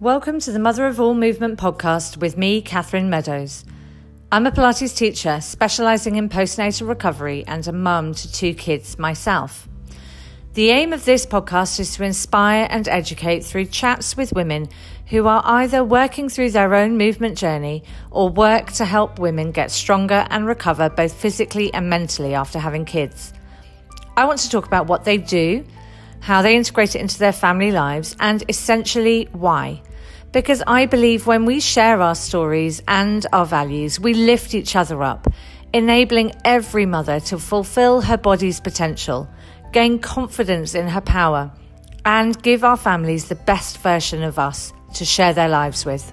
Welcome to the Mother of All Movement podcast with me, Catherine Meadows. I'm a Pilates teacher specialising in postnatal recovery and a mum to two kids myself. The aim of this podcast is to inspire and educate through chats with women who are either working through their own movement journey or work to help women get stronger and recover both physically and mentally after having kids. I want to talk about what they do, how they integrate it into their family lives, and essentially why. Because I believe when we share our stories and our values, we lift each other up, enabling every mother to fulfill her body's potential, gain confidence in her power, and give our families the best version of us to share their lives with.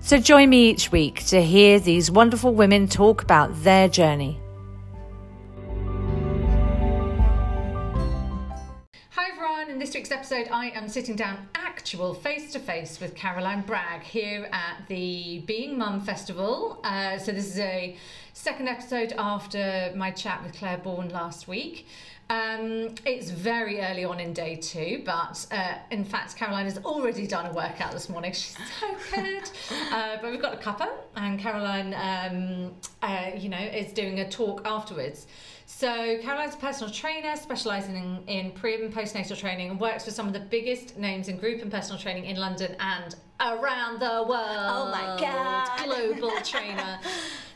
So join me each week to hear these wonderful women talk about their journey. In this week's episode, I am sitting down actual face-to-face with Caroline Bragg here at the Being Mum Festival. So this is a second episode after my chat with Claire Bourne last week. It's very early on in day two, but in fact, Caroline has already done a workout this morning. She's so good. But we've got a cuppa, and Caroline, is doing a talk afterwards. So Caroline's a personal trainer specialising in pre and postnatal training, and works with some of the biggest names in group and personal training in London and around the world. Oh my God. Global trainer.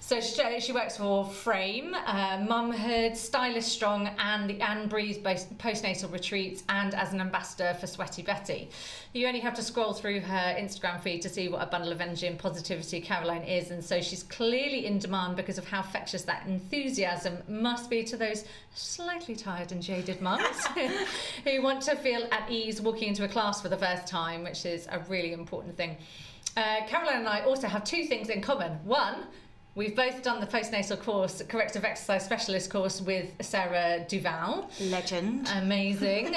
So she works for Frame, Mumhood, Stylist Strong, and the Anne Breeze postnatal retreats, and as an ambassador for Sweaty Betty. You only have to scroll through her Instagram feed to see what a bundle of energy and positivity Caroline is, and so she's clearly in demand because of how infectious that enthusiasm must be to those slightly tired and jaded mums who want to feel at ease walking into a class for the first time, which is a really important thing. Caroline and I also have two things in common. One, we've both done the postnatal course, corrective exercise specialist course with Sarah Duval. Legend. Amazing.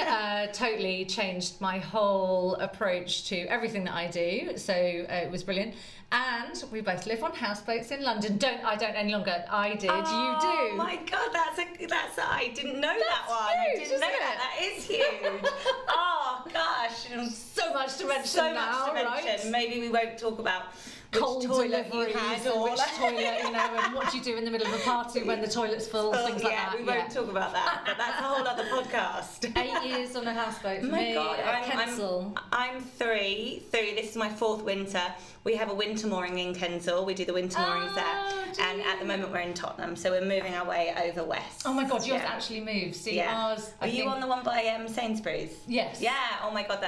Totally changed my whole approach to everything that I do. So it was brilliant. And we both live on houseboats in London. I don't any longer. I did. Oh, you do. Oh my God, I didn't know that one. Huge, I didn't know that. That is huge. Oh gosh, so much to mention. So now, much to mention. Right? Maybe we won't talk about cold toilet you had, or which toilet, you know, and what do you do in the middle of a party when the toilet's full, things like that. We won't talk about that, but that's a whole other podcast. 8 years on a houseboat for me. God, Kensal. I'm three. This is my fourth winter. We have a winter mooring in Kensal. We do the winter moorings there, dear. And at the moment we're in Tottenham, so we're moving our way over west. Oh my God, yours actually moved. See, ours. Are you on the one by Sainsbury's? Yes. Yeah. Oh my God,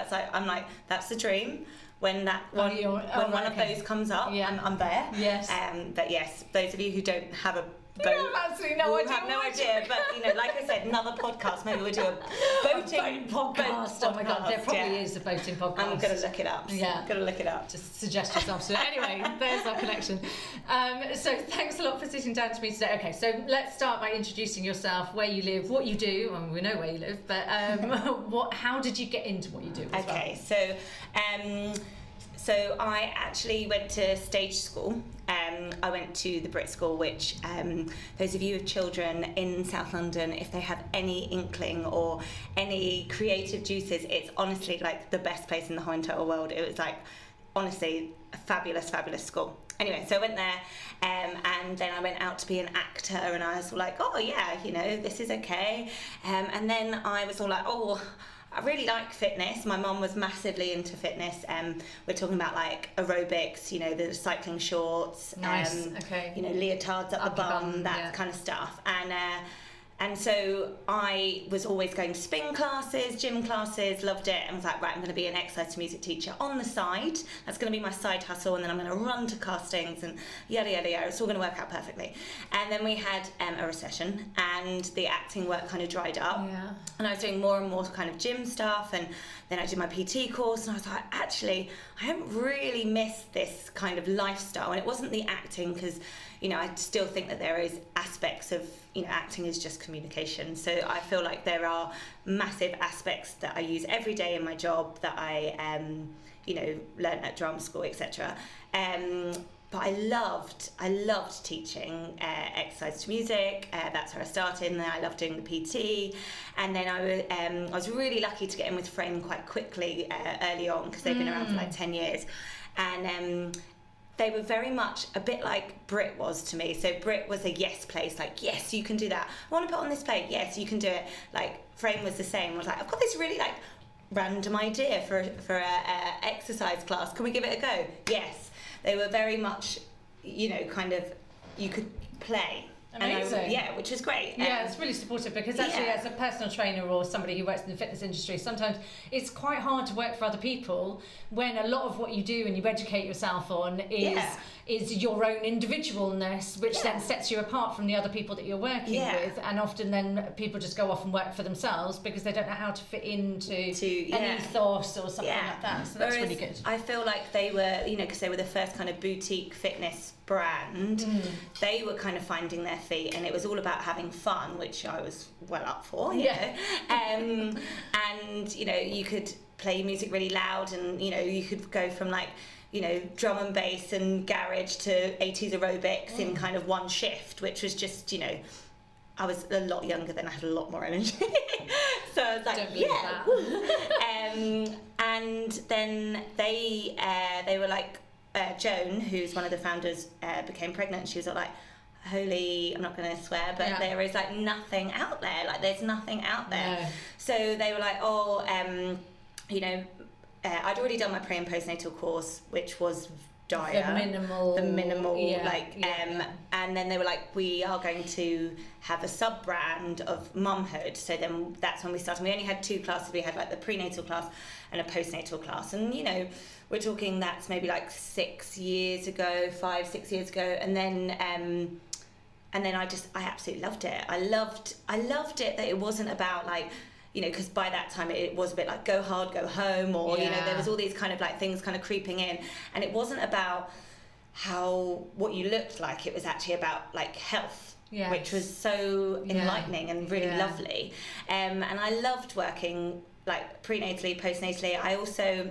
that's the dream. When one of those comes up, I'm there. Yes. But yes, those of you who don't have a boat, have no idea. But you know, like I said, another podcast. Maybe we'll do a boating podcast. Oh my God, there probably is a boating podcast. I'm gonna look it up. Yeah, gonna look it up. Just suggest yourself to it. Anyway, there's our connection. So thanks a lot for sitting down to me today. Okay, so let's start by introducing yourself, where you live, what you do. Well, we know where you live, but how did you get into what you do? So I actually went to stage school. I went to the Brit School, which those of you with children in South London, if they have any inkling or any creative juices, it's honestly like the best place in the whole entire world. It was like, honestly, a fabulous, fabulous school. Anyway, so I went there, and then I went out to be an actor, and I was like, oh yeah, you know, this is okay. And then I was all like, oh, I really like fitness. My mum was massively into fitness. We're talking about like aerobics, you know, the cycling shorts, nice. Okay. You know, leotards up the bum, that kind of stuff. And so I was always going to spin classes, gym classes, loved it, and was like, right, I'm going to be an exercise to music teacher on the side. That's going to be my side hustle, and then I'm going to run to castings and yada, yada, yada. It's all going to work out perfectly. And then we had a recession, and the acting work kind of dried up. Yeah. And I was doing more and more kind of gym stuff, and then I did my PT course, and I was like, actually, I haven't really missed this kind of lifestyle. And it wasn't the acting, because, you know, I still think that there is aspects of, you know, acting is just communication. So I feel like there are massive aspects that I use every day in my job that I, learn at drama school, etc. But I loved teaching exercise to music. That's where I started, and then I loved doing the PT. And then I was really lucky to get in with Frame quite quickly early on, because they've been around for like 10 years. And they were very much a bit like Brit was to me. So Brit was a yes place, like, yes, you can do that. I want to put on this plate, yes, you can do it. Like, Frame was the same. I was like, I've got this really like random idea for a exercise class. Can we give it a go? Yes. They were very much, you know, kind of, you could play. Amazing. And yeah, which is great. Yeah, it's really supportive, because actually as a personal trainer or somebody who works in the fitness industry, sometimes it's quite hard to work for other people when a lot of what you do and you educate yourself on is your own individualness, which then sets you apart from the other people that you're working with. And often then people just go off and work for themselves because they don't know how to fit into an ethos or something like that. So that's really good. I feel like they were, you know, because they were the first kind of boutique fitness brand, they were kind of finding their feet, and it was all about having fun, which I was well up for, you know. And you know, you could play music really loud, and you know, you could go from like, you know, drum and bass and garage to 80s aerobics in kind of one shift, which was just, you know, I was a lot younger then, I had a lot more energy. So I was like, and then they were like, Joan, who's one of the founders, became pregnant. She was like, holy, I'm not going to swear, but there is like nothing out there. Like, there's nothing out there. No. So they were like, oh, you know, I'd already done my pre and postnatal course, which was dire. The minimal, and then they were like, we are going to have a sub brand of Mumhood. So then that's when we started. We only had two classes. We had like the prenatal class and a postnatal class, and you know, we're talking that's maybe like 6 years ago, 5-6 years ago, and then I absolutely loved it. I loved it that it wasn't about like, you know, because by that time it was a bit like go hard, go home, or you know, there was all these kind of like things kind of creeping in, and it wasn't about what you looked like. It was actually about like health, which was so enlightening and really lovely. And I loved working like prenatally, postnatally. I also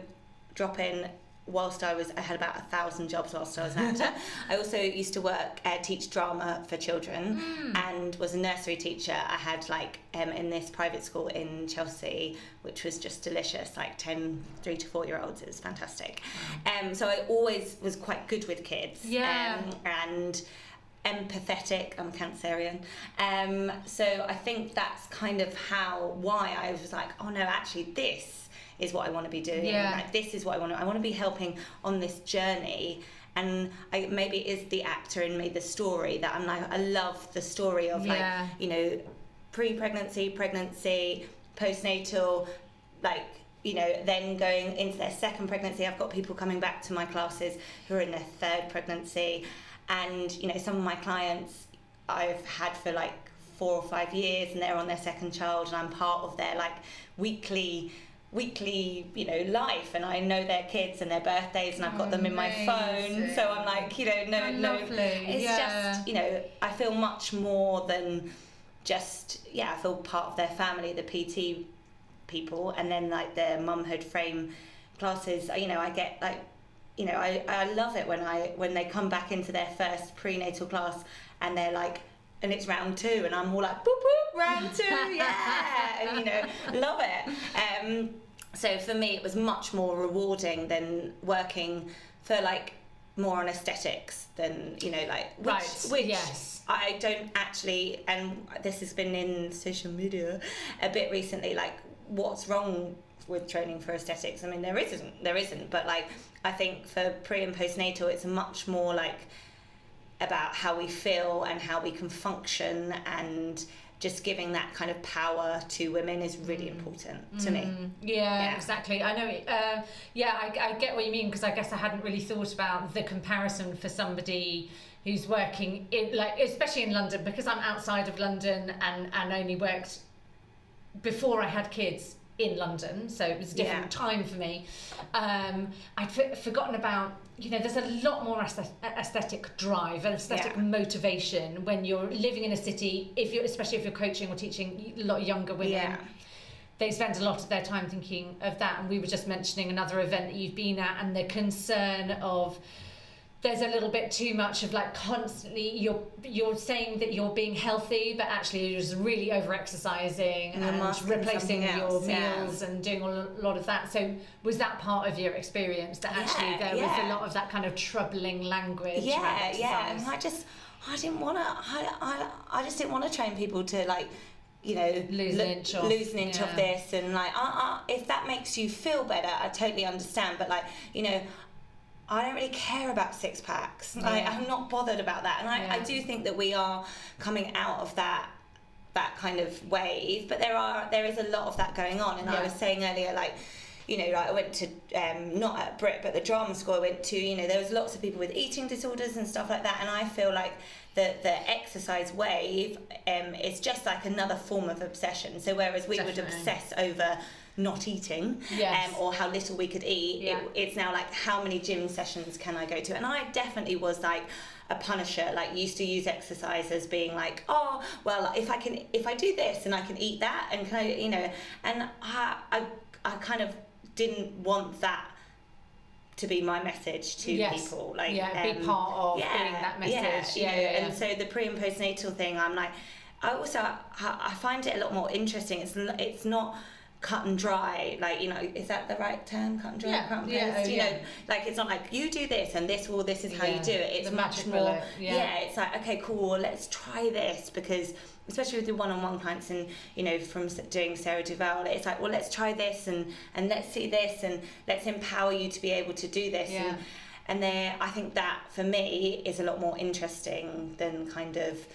drop in whilst I had about 1,000 jobs whilst I was an actor. I also used to work, teach drama for children, and was a nursery teacher. I had like in this private school in Chelsea, which was just delicious, like 10, 3 to 4 year olds. It was fantastic. So I always was quite good with kids, and empathetic. I'm Cancerian. So I think that's kind of why I was like, oh no, actually this is what I want to be doing. Like, this is what I want to be helping on this journey. And maybe it is the actor in me, the story that I'm like, I love the story of like, you know, pre-pregnancy, pregnancy, postnatal, like, you know, then going into their second pregnancy. I've got people coming back to my classes who are in their third pregnancy. And, you know, some of my clients I've had for like 4 or 5 years, and they're on their second child, and I'm part of their like weekly, you know, life, and I know their kids and their birthdays, and I've got them in my phone. So I'm like, you know, it's just, you know, I feel much more than just, I feel part of their family, the PT people, and then like their Mumhood Frame classes. You know, I get like, you know, I love it when they come back into their first prenatal class, and they're like, and it's round two, and I'm all like, boop, boop, round two, and, you know, love it. So for me, it was much more rewarding than working for, like, more on aesthetics than, you know, like, which I don't actually, and this has been in social media a bit recently, like, what's wrong with training for aesthetics? I mean, there isn't, but, like, I think for pre and postnatal, it's much more, like, about how we feel and how we can function, and just giving that kind of power to women is really important to me. Yeah, exactly. I know, I get what you mean, because I guess I hadn't really thought about the comparison for somebody who's working in, like, especially in London, because I'm outside of London and only worked before I had kids in London, so it was a different time for me. I'd forgotten about, you know, there's a lot more aesthetic drive and aesthetic motivation when you're living in a city, especially if you're coaching or teaching a lot of younger women. They spend a lot of their time thinking of that. And we were just mentioning another event that you've been at, and the concern of there's a little bit too much of like constantly you're saying that you're being healthy, but actually you're just really over-exercising and replacing your meals and doing a lot of that. So was that part of your experience, that actually there was a lot of that kind of troubling language? Yeah, and I just didn't want to train people to, like, you know, lose an inch of this, and like if that makes you feel better, I totally understand, but like, you know, I don't really care about six packs. Like, I'm not bothered about that. And I do think that we are coming out of that kind of wave, but there is a lot of that going on. And I was saying earlier, like, you know, like I went to, not at Brit, but the drama school I went to, you know, there was lots of people with eating disorders and stuff like that. And I feel like the exercise wave is just like another form of obsession. So whereas we would obsess over not eating or how little we could eat, it's now like, how many gym sessions can I go to? And I definitely was like a punisher, like used to use exercise as being like, oh, well, if I do this and I can eat that, and can I, you know, and I kind of didn't want that to be my message to people, like be part of being that message, and so the pre and postnatal thing, I'm like, I find it a lot more interesting. It's not cut and dry, like, you know, is that the right term, cut and dry? Know, like, it's not like you do this and this is how you do it. It's much more it's like, okay, cool, let's try this, because especially with the one-on-one clients, and you know, from doing Sarah Duval, it's like, well, let's try this and let's see this and let's empower you to be able to do this, and there, I think that for me is a lot more interesting than kind of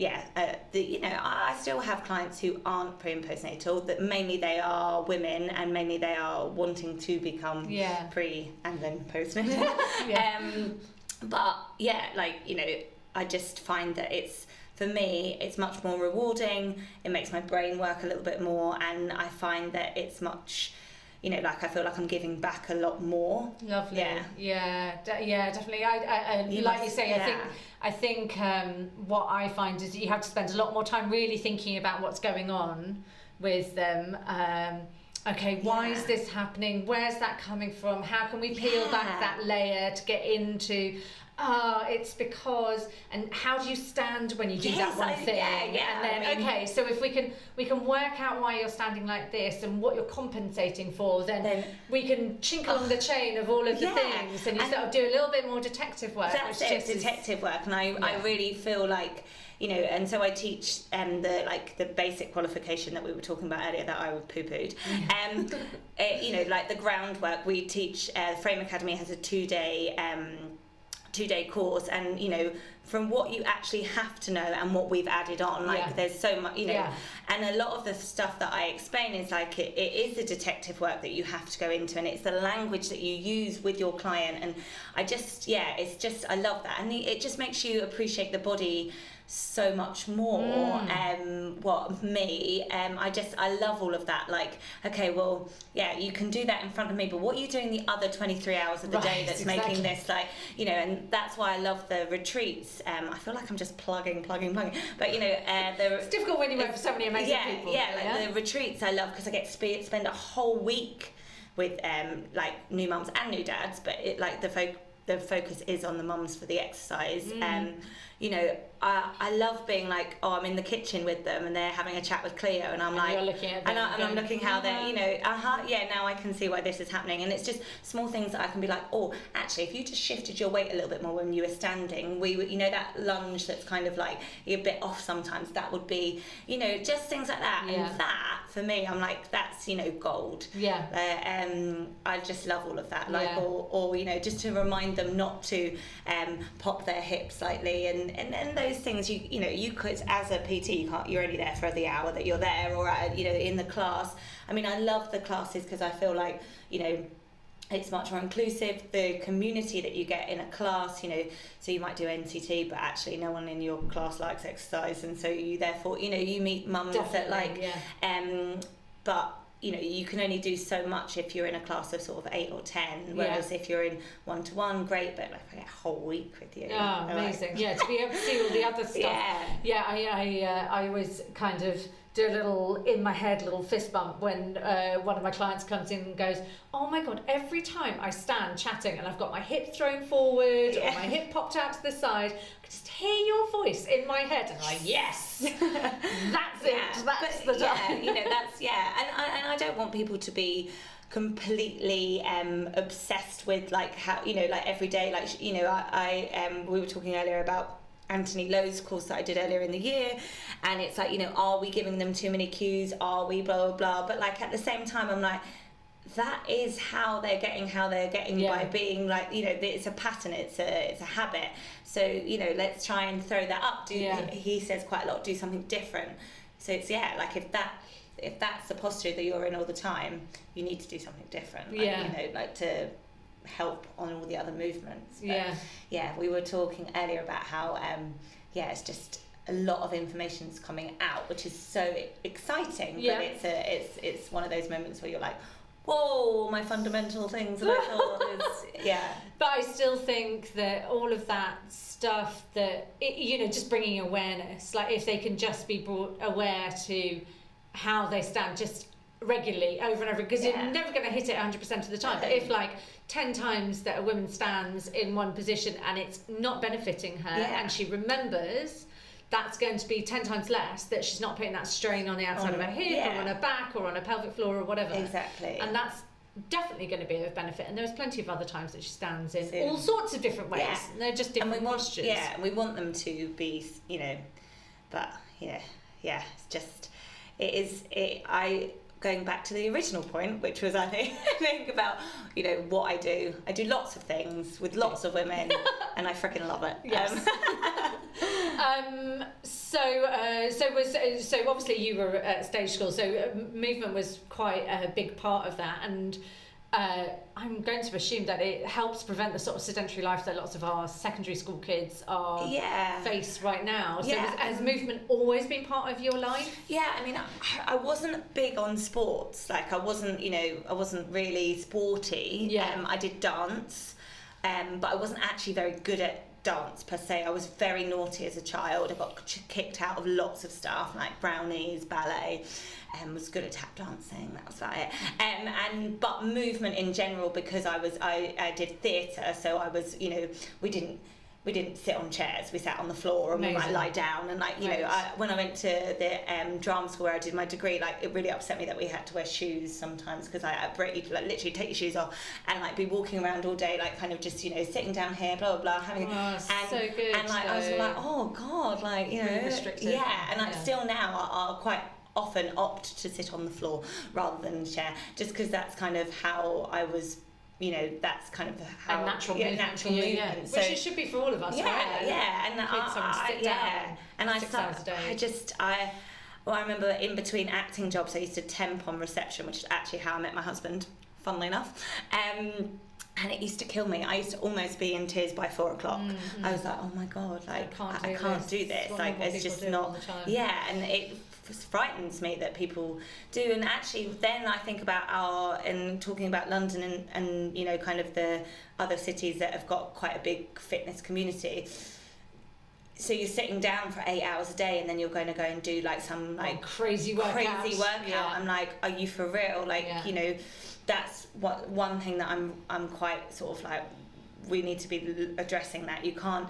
you know, I still have clients who aren't pre and postnatal, that mainly they are women and mainly they are wanting to become pre and then postnatal. But like, you know, I just find that it's, for me, it's much more rewarding. It makes my brain work a little bit more, and I find that it's much, you know, like, I feel like I'm giving back a lot more. Lovely. Yeah, definitely. I like you say, I think what I find is you have to spend a lot more time really thinking about what's going on with them. Okay, why is this happening? Where's that coming from? How can we peel back that layer to get into? It's because, and how do you stand when you do that one thing? And then, okay, so if we can work out why you're standing like this and what you're compensating for, then we can chink along the chain of all of the things, and you sort of do a little bit more detective work. That's it, detective work, and I really feel like, you know, and so I teach the basic qualification that we were talking about earlier that I poo-pooed. You know, like the groundwork we teach. Frame Academy has a two-day course, and you know, from what you actually have to know and what we've added on, like there's so much, you know, and a lot of the stuff that I explain is like, it is the detective work that you have to go into, and it's the language that you use with your client, and I just it's just, I love that, and it just makes you appreciate the body so much more. I love all of that, like, okay, well, you can do that in front of me, but what are you doing the other 23 hours of the day that's making this, like, you know, and that's why I love the retreats. I feel like I'm just plugging, but you know, it's difficult when you work for so many amazing people. The retreats I love, because I get to spend a whole week with like new mums and new dads, but it, like, the focus is on the mums for the exercise. You know, I love being like, oh, I'm in the kitchen with them and they're having a chat with Cleo, and I'm like, I'm looking how they're, you know, now I can see why this is happening. And it's just small things that I can be like, oh, actually, if you just shifted your weight a little bit more when you were standing, we would, you know, that lunge that's kind of like, you're a bit off sometimes, that would be, you know, just things like that. And that, for me, I'm like, that's, you know, gold. I just love all of that. Like, or, you know, just to remind them not to pop their hips slightly, and those things, you know, you could, as a PT, you're only there for the hour that you're there, or you know, in the class. I mean, I love the classes because I feel like, you know, it's much more inclusive, the community that you get in a class, you know, so you might do NCT, but actually no one in your class likes exercise, and so you therefore, you know, you meet mums that like but you know, you can only do so much if you're in a class of sort of 8 or 10, whereas if you're in 1-to-1, great, but like, I get a whole week with you. Amazing. To be able to see all the other stuff. I always kind of do a little, in my head, little fist bump when one of my clients comes in and goes, oh my God, every time I stand chatting and I've got my hip thrown forward or my hip popped out to the side, I can just hear your voice in my head and I'm like, yes, that's it, that's the time. Yeah, you know, that's, yeah, and I don't want people to be completely obsessed with like how, you know, like every day, like, you know, I we were talking earlier about Anthony Lowe's course that I did earlier in the year, and it's like, you know, are we giving them too many cues, are we blah blah blah, but like at the same time I'm like, that is how they're getting yeah. by being like, you know, it's a pattern, it's a habit, so, you know, let's try and throw that up, do yeah. he says quite a lot, do something different, so it's yeah, like if that's the posture that you're in all the time, you need to do something different, like, yeah, you know, like to help on all the other movements. But yeah we were talking earlier about how yeah, it's just a lot of information's coming out, which is so exciting, yeah. But it's one of those moments where you're like, whoa, my fundamental things that I thought is, yeah. But I still think that all of that stuff that you know, just bringing awareness, like if they can just be brought aware to how they stand just regularly over and over, because yeah. you're never going to hit it 100% of the time, but if like 10 times that a woman stands in one position and it's not benefiting her, yeah. and she remembers, that's going to be 10 times less that she's not putting that strain on the outside of her hip, yeah. or on her back or on her pelvic floor or whatever, exactly, and that's definitely going to be of benefit. And there's plenty of other times that she stands in all sorts of different ways, yeah. and they're just different postures, yeah, and we want them to be, you know, but yeah it's just, it is, going back to the original point, which was I think about, you know, what I do lots of things with lots of women and I freaking love it. Yes. So obviously you were at stage school, so movement was quite a big part of that, and I'm going to assume that it helps prevent the sort of sedentary life that lots of our secondary school kids are yeah. faced right now. So yeah. Has movement always been part of your life? Yeah, I mean, I wasn't big on sports. Like I wasn't really sporty. Yeah. I did dance, but I wasn't actually very good at dance per se. I was very naughty as a child. I got kicked out of lots of stuff, like brownies, ballet. Was good at tap dancing, that was about it, and but movement in general, because I did theatre, so I was, you know, we didn't sit on chairs, we sat on the floor, and amazing. We might lie down, and like, you right. know, when I went to the drama school where I did my degree, like it really upset me that we had to wear shoes sometimes, because I literally take your shoes off and like be walking around all day, like kind of just, you know, sitting down here, blah blah blah, having so good, and like though. I was like, oh god, like, you know, restricted. Yeah, and like yeah. still now are quite often opt to sit on the floor rather than chair, just because that's kind of how I was, you know, that's kind of how a natural movement, natural movement. Yeah. So, which it should be for all of us, yeah, right? Yeah, and I remember in between acting jobs I used to temp on reception, which is actually how I met my husband, funnily enough, and it used to kill me. I used to almost be in tears by 4 o'clock. Mm-hmm. I was like, oh my god, like I can't do this. Like it's just not, yeah, and it frightens me that people do. And actually then I think about talking about London and you know, kind of the other cities that have got quite a big fitness community, so you're sitting down for 8 hours a day and then you're going to go and do like some like crazy workout. Yeah. I'm like, are you for real? Like, yeah. you know, that's what one thing that I'm quite sort of like, we need to be addressing that. You can't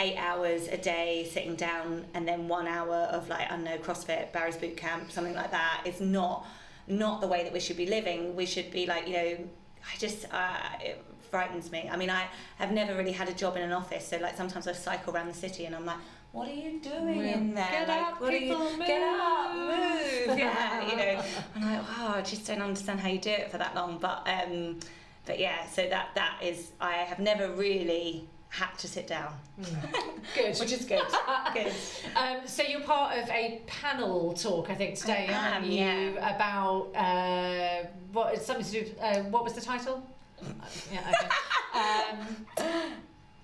8 hours a day sitting down and then 1 hour of like, I don't know, CrossFit, Barry's boot camp, something like that. It's not the way that we should be living. We should be like, you know, it frightens me. I mean, I have never really had a job in an office, so like sometimes I cycle around the city and I'm like, what are you doing in there? Get like, up, move. Get up, move. Yeah, you know. I'm like, wow, I just don't understand how you do it for that long. But yeah, so that is, I have never really had to sit down. Good. Which is good. Good. So you're part of a panel talk, I think, today, aren't you? Yeah. About what is something to do with, what was the title? Yeah, okay.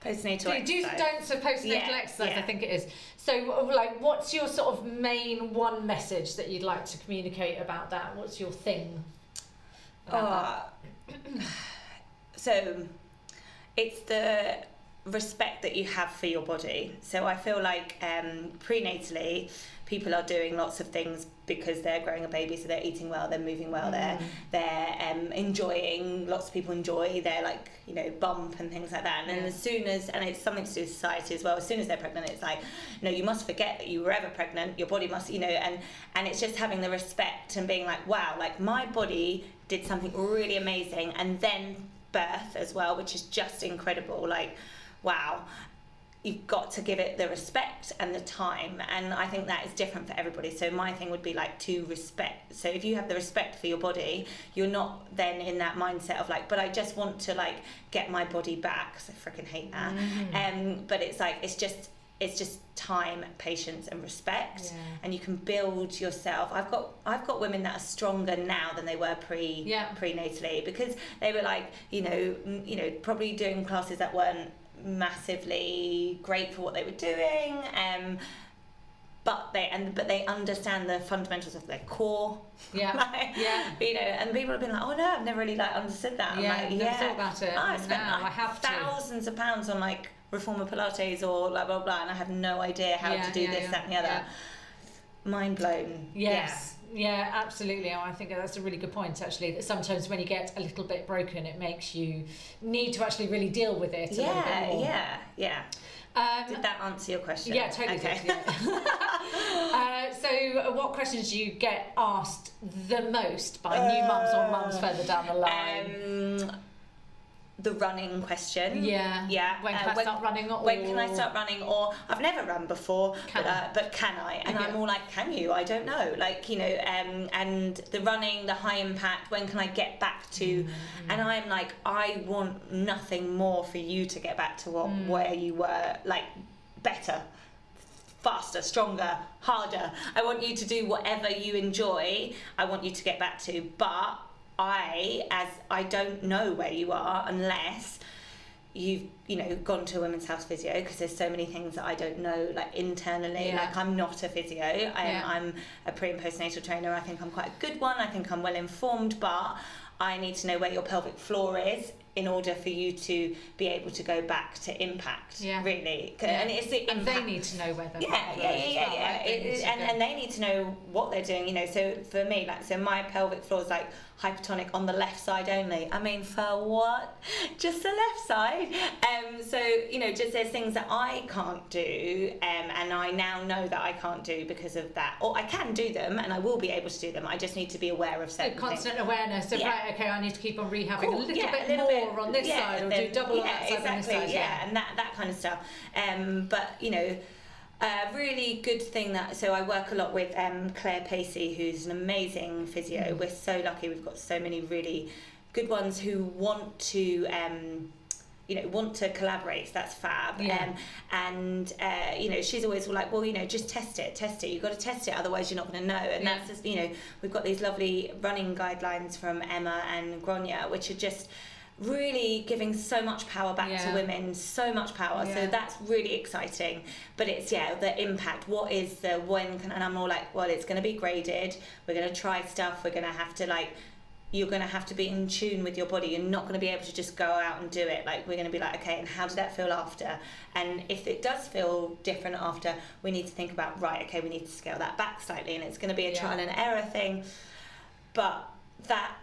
Postnatal do's and don'ts of postnatal exercise, yeah. I think it is. So, like, what's your sort of main one message that you'd like to communicate about that? What's your thing about that? So it's the respect that you have for your body. So I feel like prenatally people are doing lots of things because they're growing a baby, so they're eating well, they're moving well, they're enjoying, lots of people enjoy their, like, you know, bump and things like that. And then as soon as, and it's something to do with society as well, as soon as they're pregnant, it's like, no, you must forget that you were ever pregnant, your body must, you know, and it's just having the respect and being like, wow, like my body did something really amazing, and then birth as well, which is just incredible, like, wow, you've got to give it the respect and the time. And I think that is different for everybody. So my thing would be like to respect. So if you have the respect for your body, you're not then in that mindset of like, but I just want to like get my body back, because I freaking hate that. But it's like, it's just time, patience and respect, and you can build yourself. I've got women that are stronger now than they were prenatally, because they were like, you know, probably doing classes that weren't massively great for what they were doing, but they understand the fundamentals of their core. You know, and people have been like, oh no, I've never really like understood that. I've never thought about it. I spent thousands of pounds on like reformer Pilates or blah blah blah, and I have no idea how to do this, that and the other. Mind blown. Yeah, absolutely. I think that's a really good point, actually, that sometimes when you get a little bit broken, it makes you need to actually really deal with it a little bit more. Did that answer your question? Yeah, totally. Okay. So what questions do you get asked the most by new mums or mums further down the line? The running question. When can I start running? Or I've never run before, but can I? And I'm all like, can you? I don't know. Like, you know, and the running, the high impact, when can I get back to? And I'm like, I want nothing more for you to get back to where you were, like, better, faster, stronger, harder. I want you to do whatever you enjoy. I want you to get back to, but I don't know where you are unless you've, you know, gone to a women's health physio, because there's so many things that I don't know, like internally. Like, I'm not a physio. I'm a pre and postnatal trainer. I think I'm quite a good one. I think I'm well informed, but I need to know where your pelvic floor is in order for you to be able to go back to impact, really. And it's the impact. And they need to know where they're and they need to know what they're doing, you know. So for me, like, so my pelvic floor is like hypertonic on the left side only. I mean, for what? Just the left side. So, you know, just there's things that I can't do, and I now know that I can't do because of that. Or I can do them, and I will be able to do them. I just need to be aware of certain constant things. Awareness of, right, okay, I need to keep on rehabbing a little bit more on this side, or then do double on that side, exactly, on this side. And that kind of stuff. But, you know, really good thing that, so I work a lot with Claire Pacey, who's an amazing physio. We're so lucky, we've got so many really good ones who want to, you know, want to collaborate, so that's fab. You know, she's always like, well, you know, just test it, you've got to test it, otherwise you're not going to know. And that's just, you know, we've got these lovely running guidelines from Emma and Gronya, which are just really giving so much power back to women, so much power. So that's really exciting. But it's the impact, what is the when can, and I'm all like, well, it's going to be graded, we're going to try stuff, we're going to have to like, you're going to have to be in tune with your body. You're not going to be able to just go out and do it. Like, we're going to be like, okay, and how did that feel after? And if it does feel different after, we need to think about, right, okay, we need to scale that back slightly. And it's going to be a trial and error thing. But that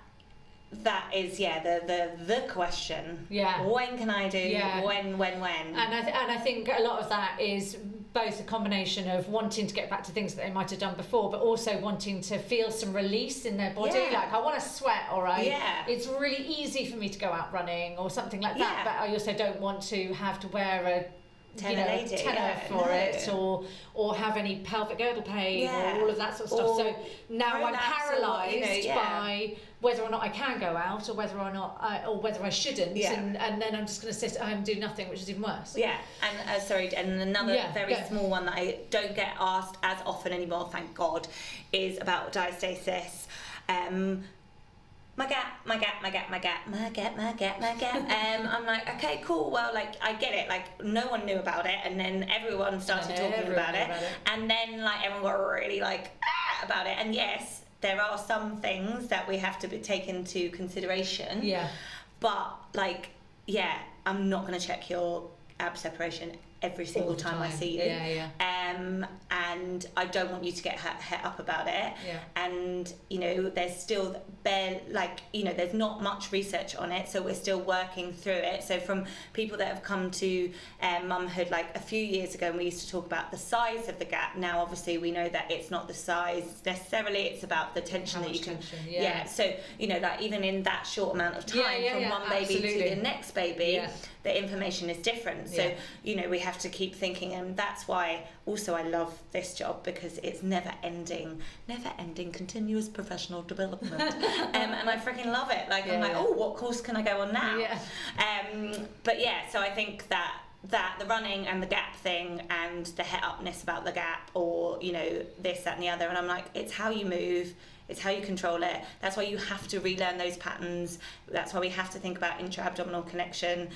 is the question. When can I do? When? And I think a lot of that is both a combination of wanting to get back to things that they might have done before, but also wanting to feel some release in their body. Like, I want to sweat, all right? It's really easy for me to go out running or something like that, but I also don't want to have to wear a tenor for it or have any pelvic girdle pain or all of that sort of stuff. So now I'm paralysed by whether or not I can go out or whether or not I shouldn't, and then I'm just going to sit at home and do nothing, which is even worse. And another very small one that I don't get asked as often anymore, thank God, is about diastasis. My gap. I'm like, okay, cool. Well, like, I get it. Like, no one knew about it, and then everyone started talking about it, and then like everyone got really like about it. And yes, there are some things that we have to take into consideration. But like, I'm not gonna check your ab separation every single time I see you. And I don't want you to get het up about it. And you know, there's still bare, like, you know, there's not much research on it, so we're still working through it. So from people that have come to Mumhood like a few years ago, and we used to talk about the size of the gap. Now obviously we know that it's not the size necessarily, it's about the tension that you can so you know, like even in that short amount of time from one baby to the next baby, the information is different. So you know, we have to keep thinking, and that's why also I love this job, because it's never ending continuous professional development. And I freaking love it. Like I'm like, oh, what course can I go on now? But yeah, so I think that the running and the gap thing and the het upness about the gap, or you know, this, that and the other, and I'm like, it's how you move, it's how you control it. That's why you have to relearn those patterns. That's why we have to think about intra-abdominal connection.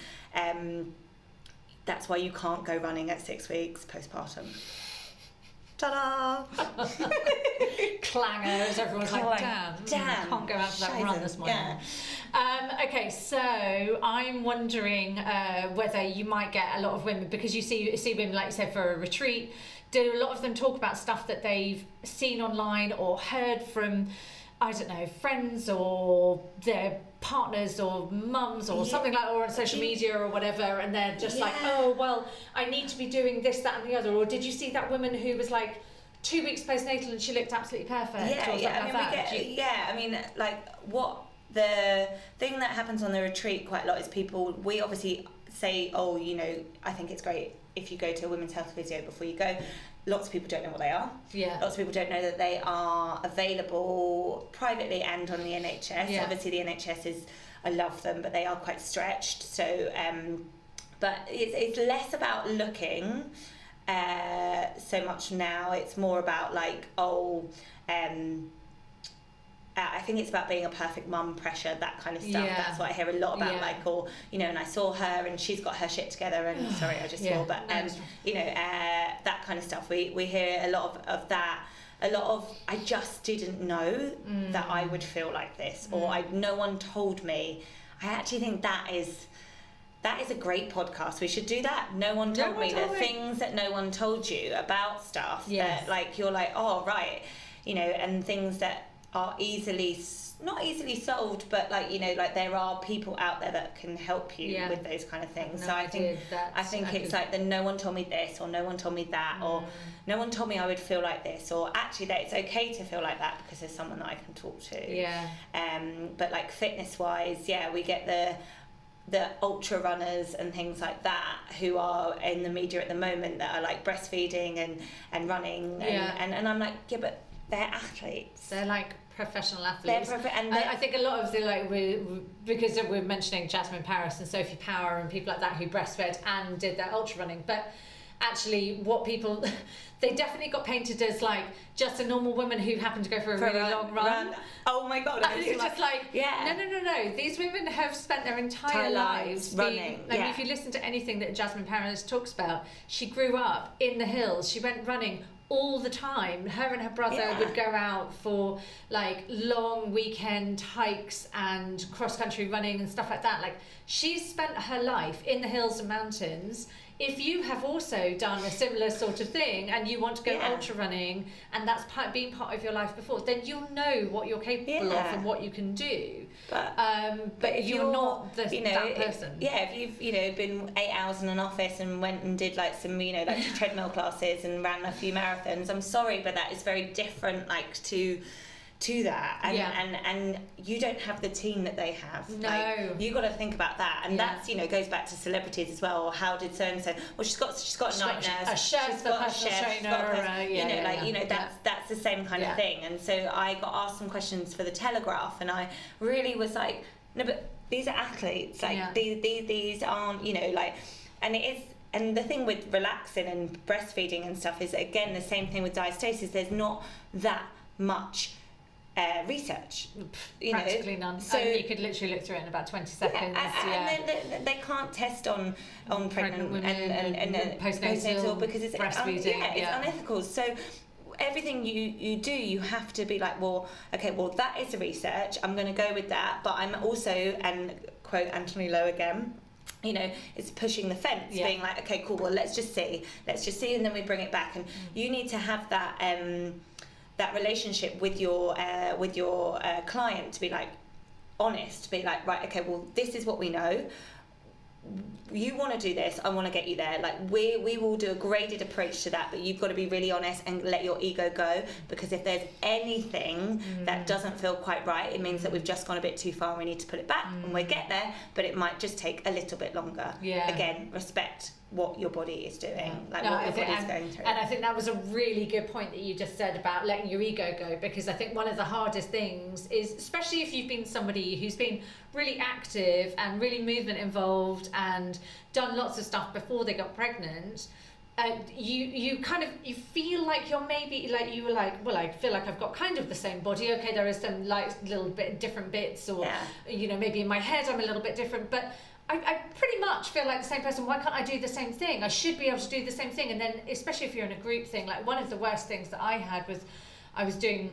That's why you can't go running at 6 weeks postpartum. Ta-da! Clangers, everyone's like, damn, I can't go out for that run this morning. Okay, so I'm wondering whether you might get a lot of women, because you see women, like you said, for a retreat. Do a lot of them talk about stuff that they've seen online or heard from, I don't know, friends or their partners or mums or something like that, or on social media or whatever, and they're just like, oh, well, I need to be doing this, that and the other? Or did you see that woman who was like 2 weeks postnatal and she looked absolutely perfect? What the thing that happens on the retreat quite a lot is people, we obviously say, oh, you know, I think it's great if you go to a women's health physio before you go. Lots of people don't know what they are. Lots of people don't know that they are available privately and on the NHS. Obviously the NHS is, I love them, but they are quite stretched. So but it's less about looking so much now. It's more about like, I think it's about being a perfect mum, pressure, that kind of stuff. That's what I hear a lot about, like, or, you know, and I saw her and she's got her shit together and sorry, I just swore, but, you know, that kind of stuff. We hear a lot of that. A lot of, I just didn't know that I would feel like this, or no one told me. I actually think that is a great podcast. We should do that. No one told me. Things that no one told you about stuff that, like, you're like, oh, right, you know, and things that are not easily solved, but like, you know, like there are people out there that can help you with those kind of things. No, so I think it's like the no one told me this, or no one told me that, or no one told me I would feel like this, or actually that it's okay to feel like that because there's someone that I can talk to. But like fitness wise, we get the ultra runners and things like that who are in the media at the moment that are like breastfeeding and running and I'm like, but they're athletes. They're like professional athletes. I think a lot of the, like, because we're mentioning Jasmine Paris and Sophie Power and people like that who breastfed and did their ultra running, but actually what people, they definitely got painted as like just a normal woman who happened to go for a really long run. Oh my god. And it's just like, no, these women have spent their entire lives running being, like, if you listen to anything that Jasmine Paris talks about, she grew up in the hills, she went running all the time. Her and her brother would go out for like long weekend hikes and cross-country running and stuff like that. Like, she's spent her life in the hills and mountains. If you have also done a similar sort of thing and you want to go ultra running, and that's been part of your life before, then you'll know what you're capable of and what you can do. But if you're not that person. If you've, you know, been 8 hours in an office and went and did like some, you know, like treadmill classes and ran a few marathons, I'm sorry, but that is very different, like, to that, and you don't have the team that they have. No, like, you got to think about that, and that's, you know, goes back to celebrities as well. Or how did so and so? Well, she's got a night nurse, a chef, she's got a chef, that's the same kind of thing. And so I got asked some questions for the Telegraph, and I really was like, no, but these are athletes. Like these aren't, you know, like, and it is. And the thing with relaxing and breastfeeding and stuff is, again, the same thing with diastasis. There's not that much research, practically none. So you could literally look through it in about 20 seconds. And then they can't test on pregnant women and postnatal because it's breastfeeding. It's unethical. So everything you do, you have to be like, well, okay, well, that is the research. I'm going to go with that, but I'm also, and quote Anthony Lowe again, you know, it's pushing the fence, being like, okay, cool, well, let's just see, and then we bring it back. And you need to have that that relationship with your client to be like honest, be like, right, okay, well, this is what we know. You want to do this, I want to get you there. Like, we will do a graded approach to that, but you've got to be really honest and let your ego go, because if there's anything that doesn't feel quite right, it means that we've just gone a bit too far and we need to pull it back, and we'll get there, but it might just take a little bit longer. Yeah. Again, respect what your body is doing, like going through. And I think that was a really good point that you just said about letting your ego go, because I think one of the hardest things is, especially if you've been somebody who's been really active and really movement involved and done lots of stuff before they got pregnant, you feel like you're maybe like, you were like, well, I feel like I've got kind of the same body, okay, there is some like little bit different bits, or you know, maybe in my head I'm a little bit different, but I pretty much feel like the same person. Why can't I do the same thing? I should be able to do the same thing. And then, especially if you're in a group thing, like one of the worst things that I had was I was doing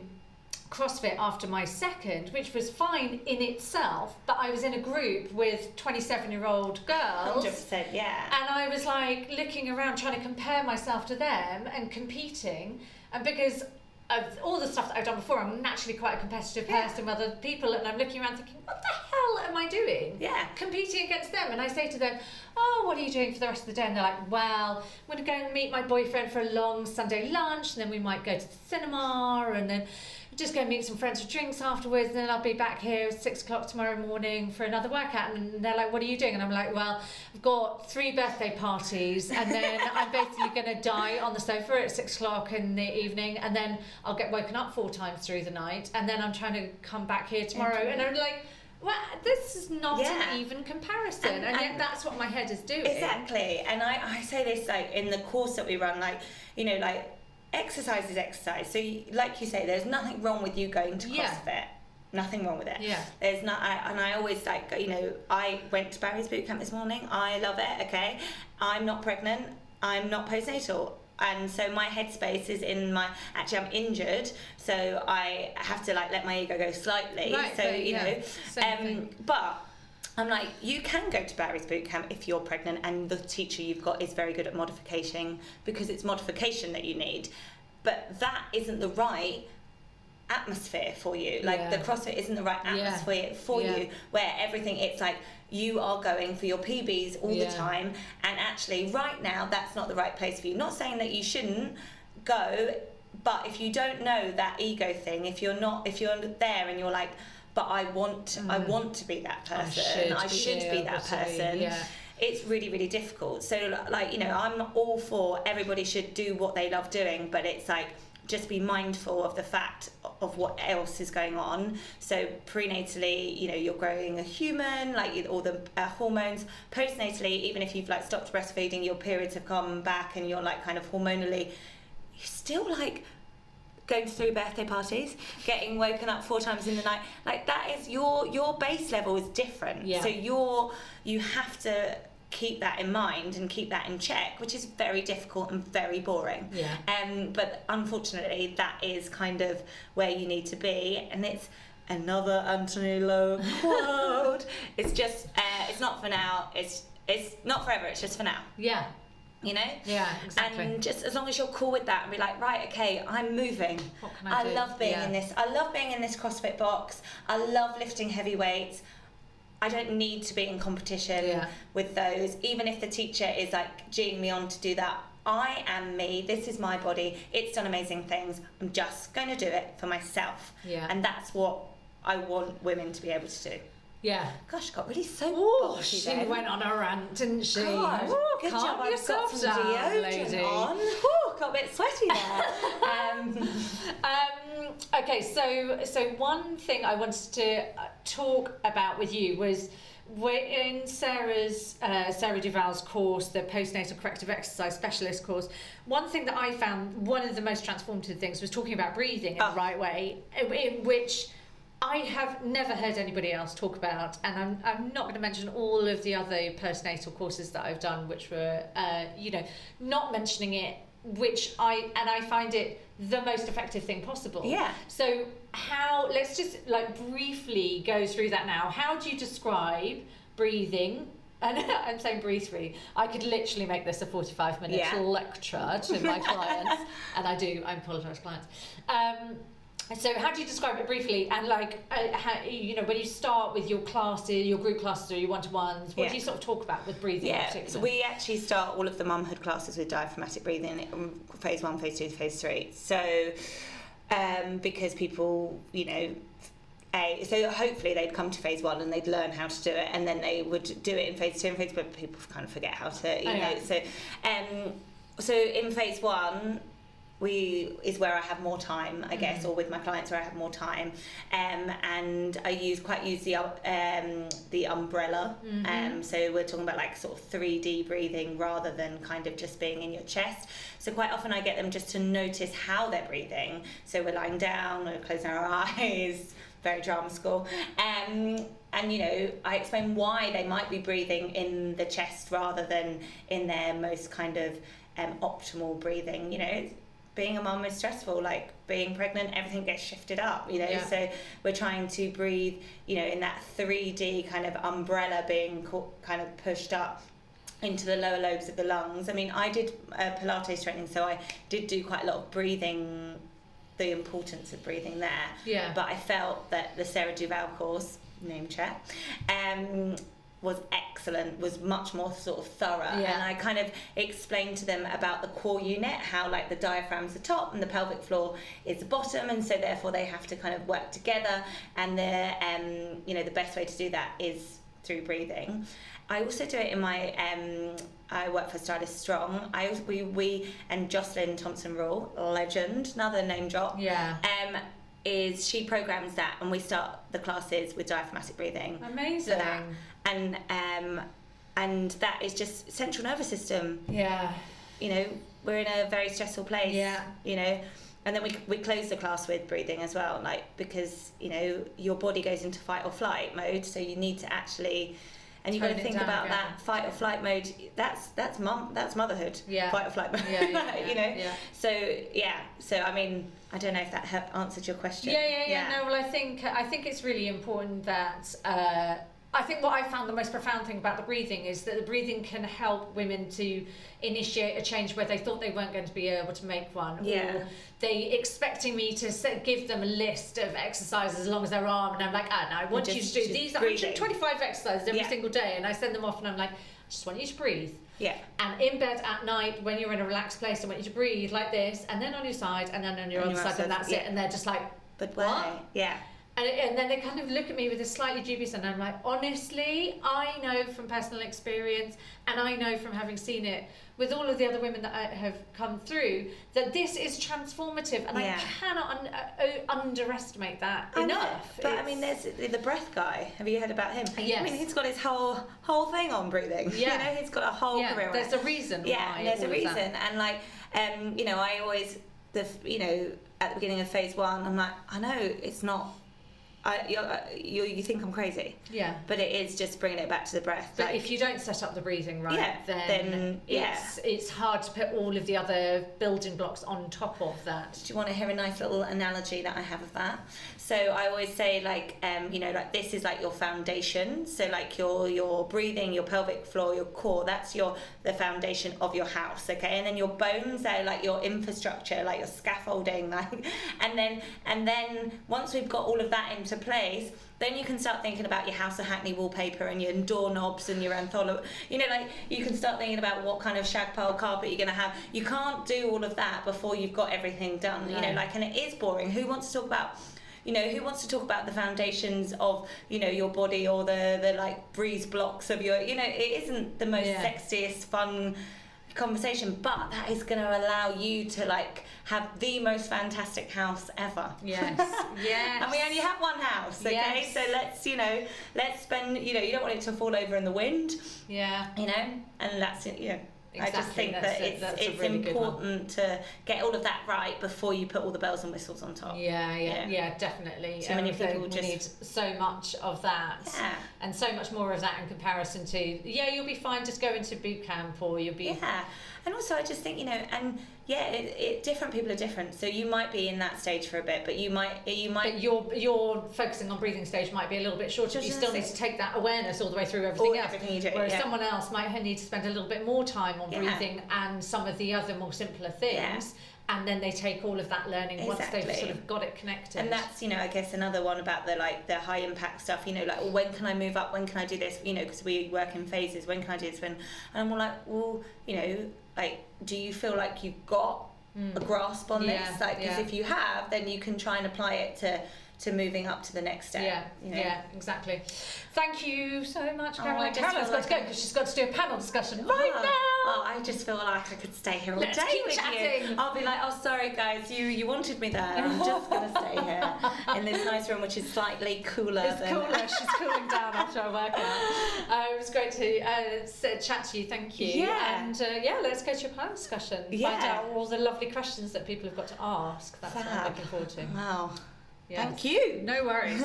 CrossFit after my second, which was fine in itself, but I was in a group with 27-year-old girls. 100%, yeah. And I was like looking around trying to compare myself to them and competing, and because of all the stuff that I've done before, I'm naturally quite a competitive person with other people, and I'm looking around thinking, what the hell am I doing? Yeah. Competing against them. And I say to them, oh, what are you doing for the rest of the day? And they're like, well, I'm going to go and meet my boyfriend for a long Sunday lunch, and then we might go to the cinema, and then just go meet some friends for drinks afterwards, and then I'll be back here at 6 o'clock tomorrow morning for another workout. And they're like, what are you doing? And I'm like, well, I've got 3 birthday parties, and then I'm basically going to die on the sofa at 6 o'clock in the evening, and then I'll get woken up 4 times through the night, and then I'm trying to come back here tomorrow. And I'm like, well, this is not an even comparison, and yet that's what my head is doing. Exactly. And I say this like in the course that we run, like, you know, like, exercise is exercise. So, you, like you say, there's nothing wrong with you going to CrossFit. Yeah. Nothing wrong with it. Yeah. There's not. And I always like, you know, I went to Barry's boot camp this morning. I love it. Okay. I'm not pregnant. I'm not postnatal. And so my headspace is in my, actually I'm injured, so I have to like let my ego go slightly. Right, so you know, but I'm like, you can go to Barry's boot camp if you're pregnant and the teacher you've got is very good at modification, because it's modification that you need. But that isn't the right atmosphere for you. Like the CrossFit isn't the right atmosphere for you, where everything, it's like you are going for your PBs all the time, and actually right now that's not the right place for you. Not saying that you shouldn't go, but if you don't know that ego thing, if you're there and you're like, but I want to be that person, I should be that person. Yeah. It's really, really difficult. So, like, you know, I'm all for everybody should do what they love doing, but it's like, just be mindful of the fact of what else is going on. So prenatally, you know, you're growing a human, like all the hormones. Postnatally, even if you've like stopped breastfeeding, your periods have come back and you're like kind of hormonally, you're still like going through birthday parties, getting woken up 4 times in the night. Like, that is your base level is different. Yeah. So you have to keep that in mind and keep that in check, which is very difficult and very boring. Yeah. But unfortunately, that is kind of where you need to be. And it's another Anthony Lowe quote. It's just, it's not for now. It's not forever. It's just for now. Yeah. You know? Yeah, exactly. And just as long as you're cool with that and be like, right, okay, I'm moving. What can I do? Love being in this. I love being in this CrossFit box. I love lifting heavy weights. I don't need to be in competition with those. Even if the teacher is like geeing me on to do that, I am me. This is my body. It's done amazing things. I'm just going to do it for myself. Yeah. And that's what I want women to be able to do. Yeah. Gosh, got really so. Oh, she went on a rant, didn't she? God, good job. I've got some deodorant on. Oh, got a bit sweaty there. Okay, so one thing I wanted to talk about with you was, we're in Sarah Duval's course, the postnatal corrective exercise specialist course. One thing that I found, one of the most transformative things, was talking about breathing in the right way, in which I have never heard anybody else talk about, and I'm not going to mention all of the other postnatal courses that I've done, which were, you know, not mentioning it, which I find it the most effective thing possible. Yeah. So let's just like briefly go through that now. How do you describe breathing and I'm saying briefly, I could literally make this a 45-minute lecture to my clients, and I do. I apologise, clients. So how do you describe it briefly? And like, how, you know, when you start with your classes, your group classes or your one-to-ones, what do you sort of talk about with breathing? Yeah, so we actually start all of the mumhood classes with diaphragmatic breathing, phase one, phase two, phase three. So, because people, you know, so hopefully they'd come to phase one and they'd learn how to do it, and then they would do it in phase two and phase three, but people kind of forget how to, you know. So in phase one, is where I have more time, I guess, or with my clients where I have more time, and I use the umbrella. So we're talking about like sort of 3D breathing rather than kind of just being in your chest. So quite often I get them just to notice how they're breathing. So we're lying down, we're closing our eyes. Very drama school, and you know, I explain why they might be breathing in the chest rather than in their most kind of optimal breathing. You know, being a mum is stressful, like being pregnant, everything gets shifted up, you know. So we're trying to breathe, you know, in that 3D kind of umbrella being kind of pushed up into the lower lobes of the lungs. I mean, I did Pilates training, so I did do quite a lot of breathing, the importance of breathing there. But I felt that the Sarah Duval course, name check, was excellent, was much more sort of thorough. And I kind of explained to them about the core unit, how like the diaphragm's the top and the pelvic floor is the bottom, and so therefore they have to kind of work together, and you know, the best way to do that is through breathing. I also do it in my, I work for Stylist Strong. We and Jocelyn Thompson-Rool, legend, another name drop. Is she programs that, and we start the classes with diaphragmatic breathing. Amazing. For that. And that is just central nervous system. You know, we're in a very stressful place. You know. And then we close the class with breathing as well, like, because, you know, your body goes into fight or flight mode, so you need to actually, and you've got to think about that fight or flight mode. That's motherhood. Fight or flight mode. You know. So I mean, I don't know if that answered your question. No, well, I think it's really important that. I think what I found the most profound thing about the breathing is that the breathing can help women to initiate a change where they thought they weren't going to be able to make one. Or they expecting me to give them a list of exercises along with their arm, and I'm like, oh, no, I want you to do these 125 exercises every single day, and I send them off and I'm like, I just want you to breathe. And in bed at night when you're in a relaxed place, I want you to breathe like this, and then on your side, and then on your other side, and that's it. And they're just like, but why? What? And then they kind of look at me with a slightly dubious, and I'm like, honestly, I know from personal experience, and I know from having seen it with all of the other women that I have come through, that this is transformative, and I cannot underestimate that enough. But I mean, there's the breath guy. Have you heard about him? Yes. I mean, he's got his whole thing on breathing. You know, he's got a whole career. There's a reason. There's a reason, and like, you know, I always, you know, at the beginning of phase one, I'm like, I know it's not. You think I'm crazy, but it is just bringing it back to the breath. But like, if you don't set up the breathing right, then it's hard to put all of the other building blocks on top of that. Do you want to hear a nice little analogy that I have of that? So I always say, like, you know, like, this is like your foundation. So like your breathing, your pelvic floor, your core, that's the foundation of your house, okay? And then your bones, they're like your infrastructure, like your scaffolding, like, and then once we've got all of that into place, then you can start thinking about your House of Hackney wallpaper and your doorknobs and your anthology. You know, like, you can start thinking about what kind of shag pile carpet you're going to have. You can't do all of that before you've got everything done. You know, like, and it is boring. Who wants to talk about, you know, the foundations of, you know, your body, or the like breeze blocks of your, you know, it isn't the most sexiest fun conversation, but that is going to allow you to like have the most fantastic house ever. And we only have one house, okay? So let's spend, you know, you don't want it to fall over in the wind, you know, and that's it. Exactly. I just think it's really important to get all of that right before you put all the bells and whistles on top. Definitely. So many people just need so much of that, and so much more of that in comparison to you'll be fine, just go into boot camp, or you'll be. And also, I just think, you know, and Yeah, different people are different. So you might be in that stage for a bit, but you might. But your focusing on breathing stage might be a little bit shorter. But you still need to take that awareness all the way through everything else. You do, whereas someone else might need to spend a little bit more time on breathing and some of the other more simpler things. Yeah. And then they take all of that learning once they've sort of got it connected. And that's, I guess another one about the high impact stuff, well, when can I move up? When can I do this? Because we work in phases. When can I do this? And I'm all like, well, do you feel like you've got a grasp on this? Because if you have, then you can try and apply it to moving up to the next step. Yeah, exactly. Thank you so much, Caroline. Caroline's got to go because she's got to do a panel discussion right now. Oh, I just feel like I could stay here all day with you. I'll be like, oh, sorry, guys, you wanted me there. I'm just going to stay here in this nice room, which is slightly cooler. She's cooling down after I work out. It was great to chat to you. Thank you. Yeah. And let's go to your panel discussion. Yeah. Find out all the lovely questions that people have got to ask. That's what I'm looking forward to. Wow. Yes. Thank you. No worries.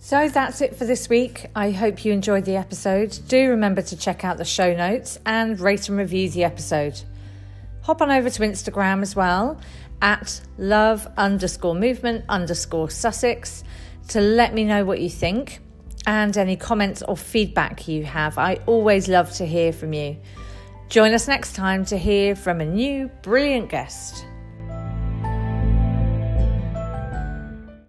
So that's it for this week. I hope you enjoyed the episode. Do remember to check out the show notes and rate and review the episode. Hop on over to Instagram as well at love_movement_Sussex to let me know what you think and any comments or feedback you have. I always love to hear from you. Join us next time to hear from a new brilliant guest.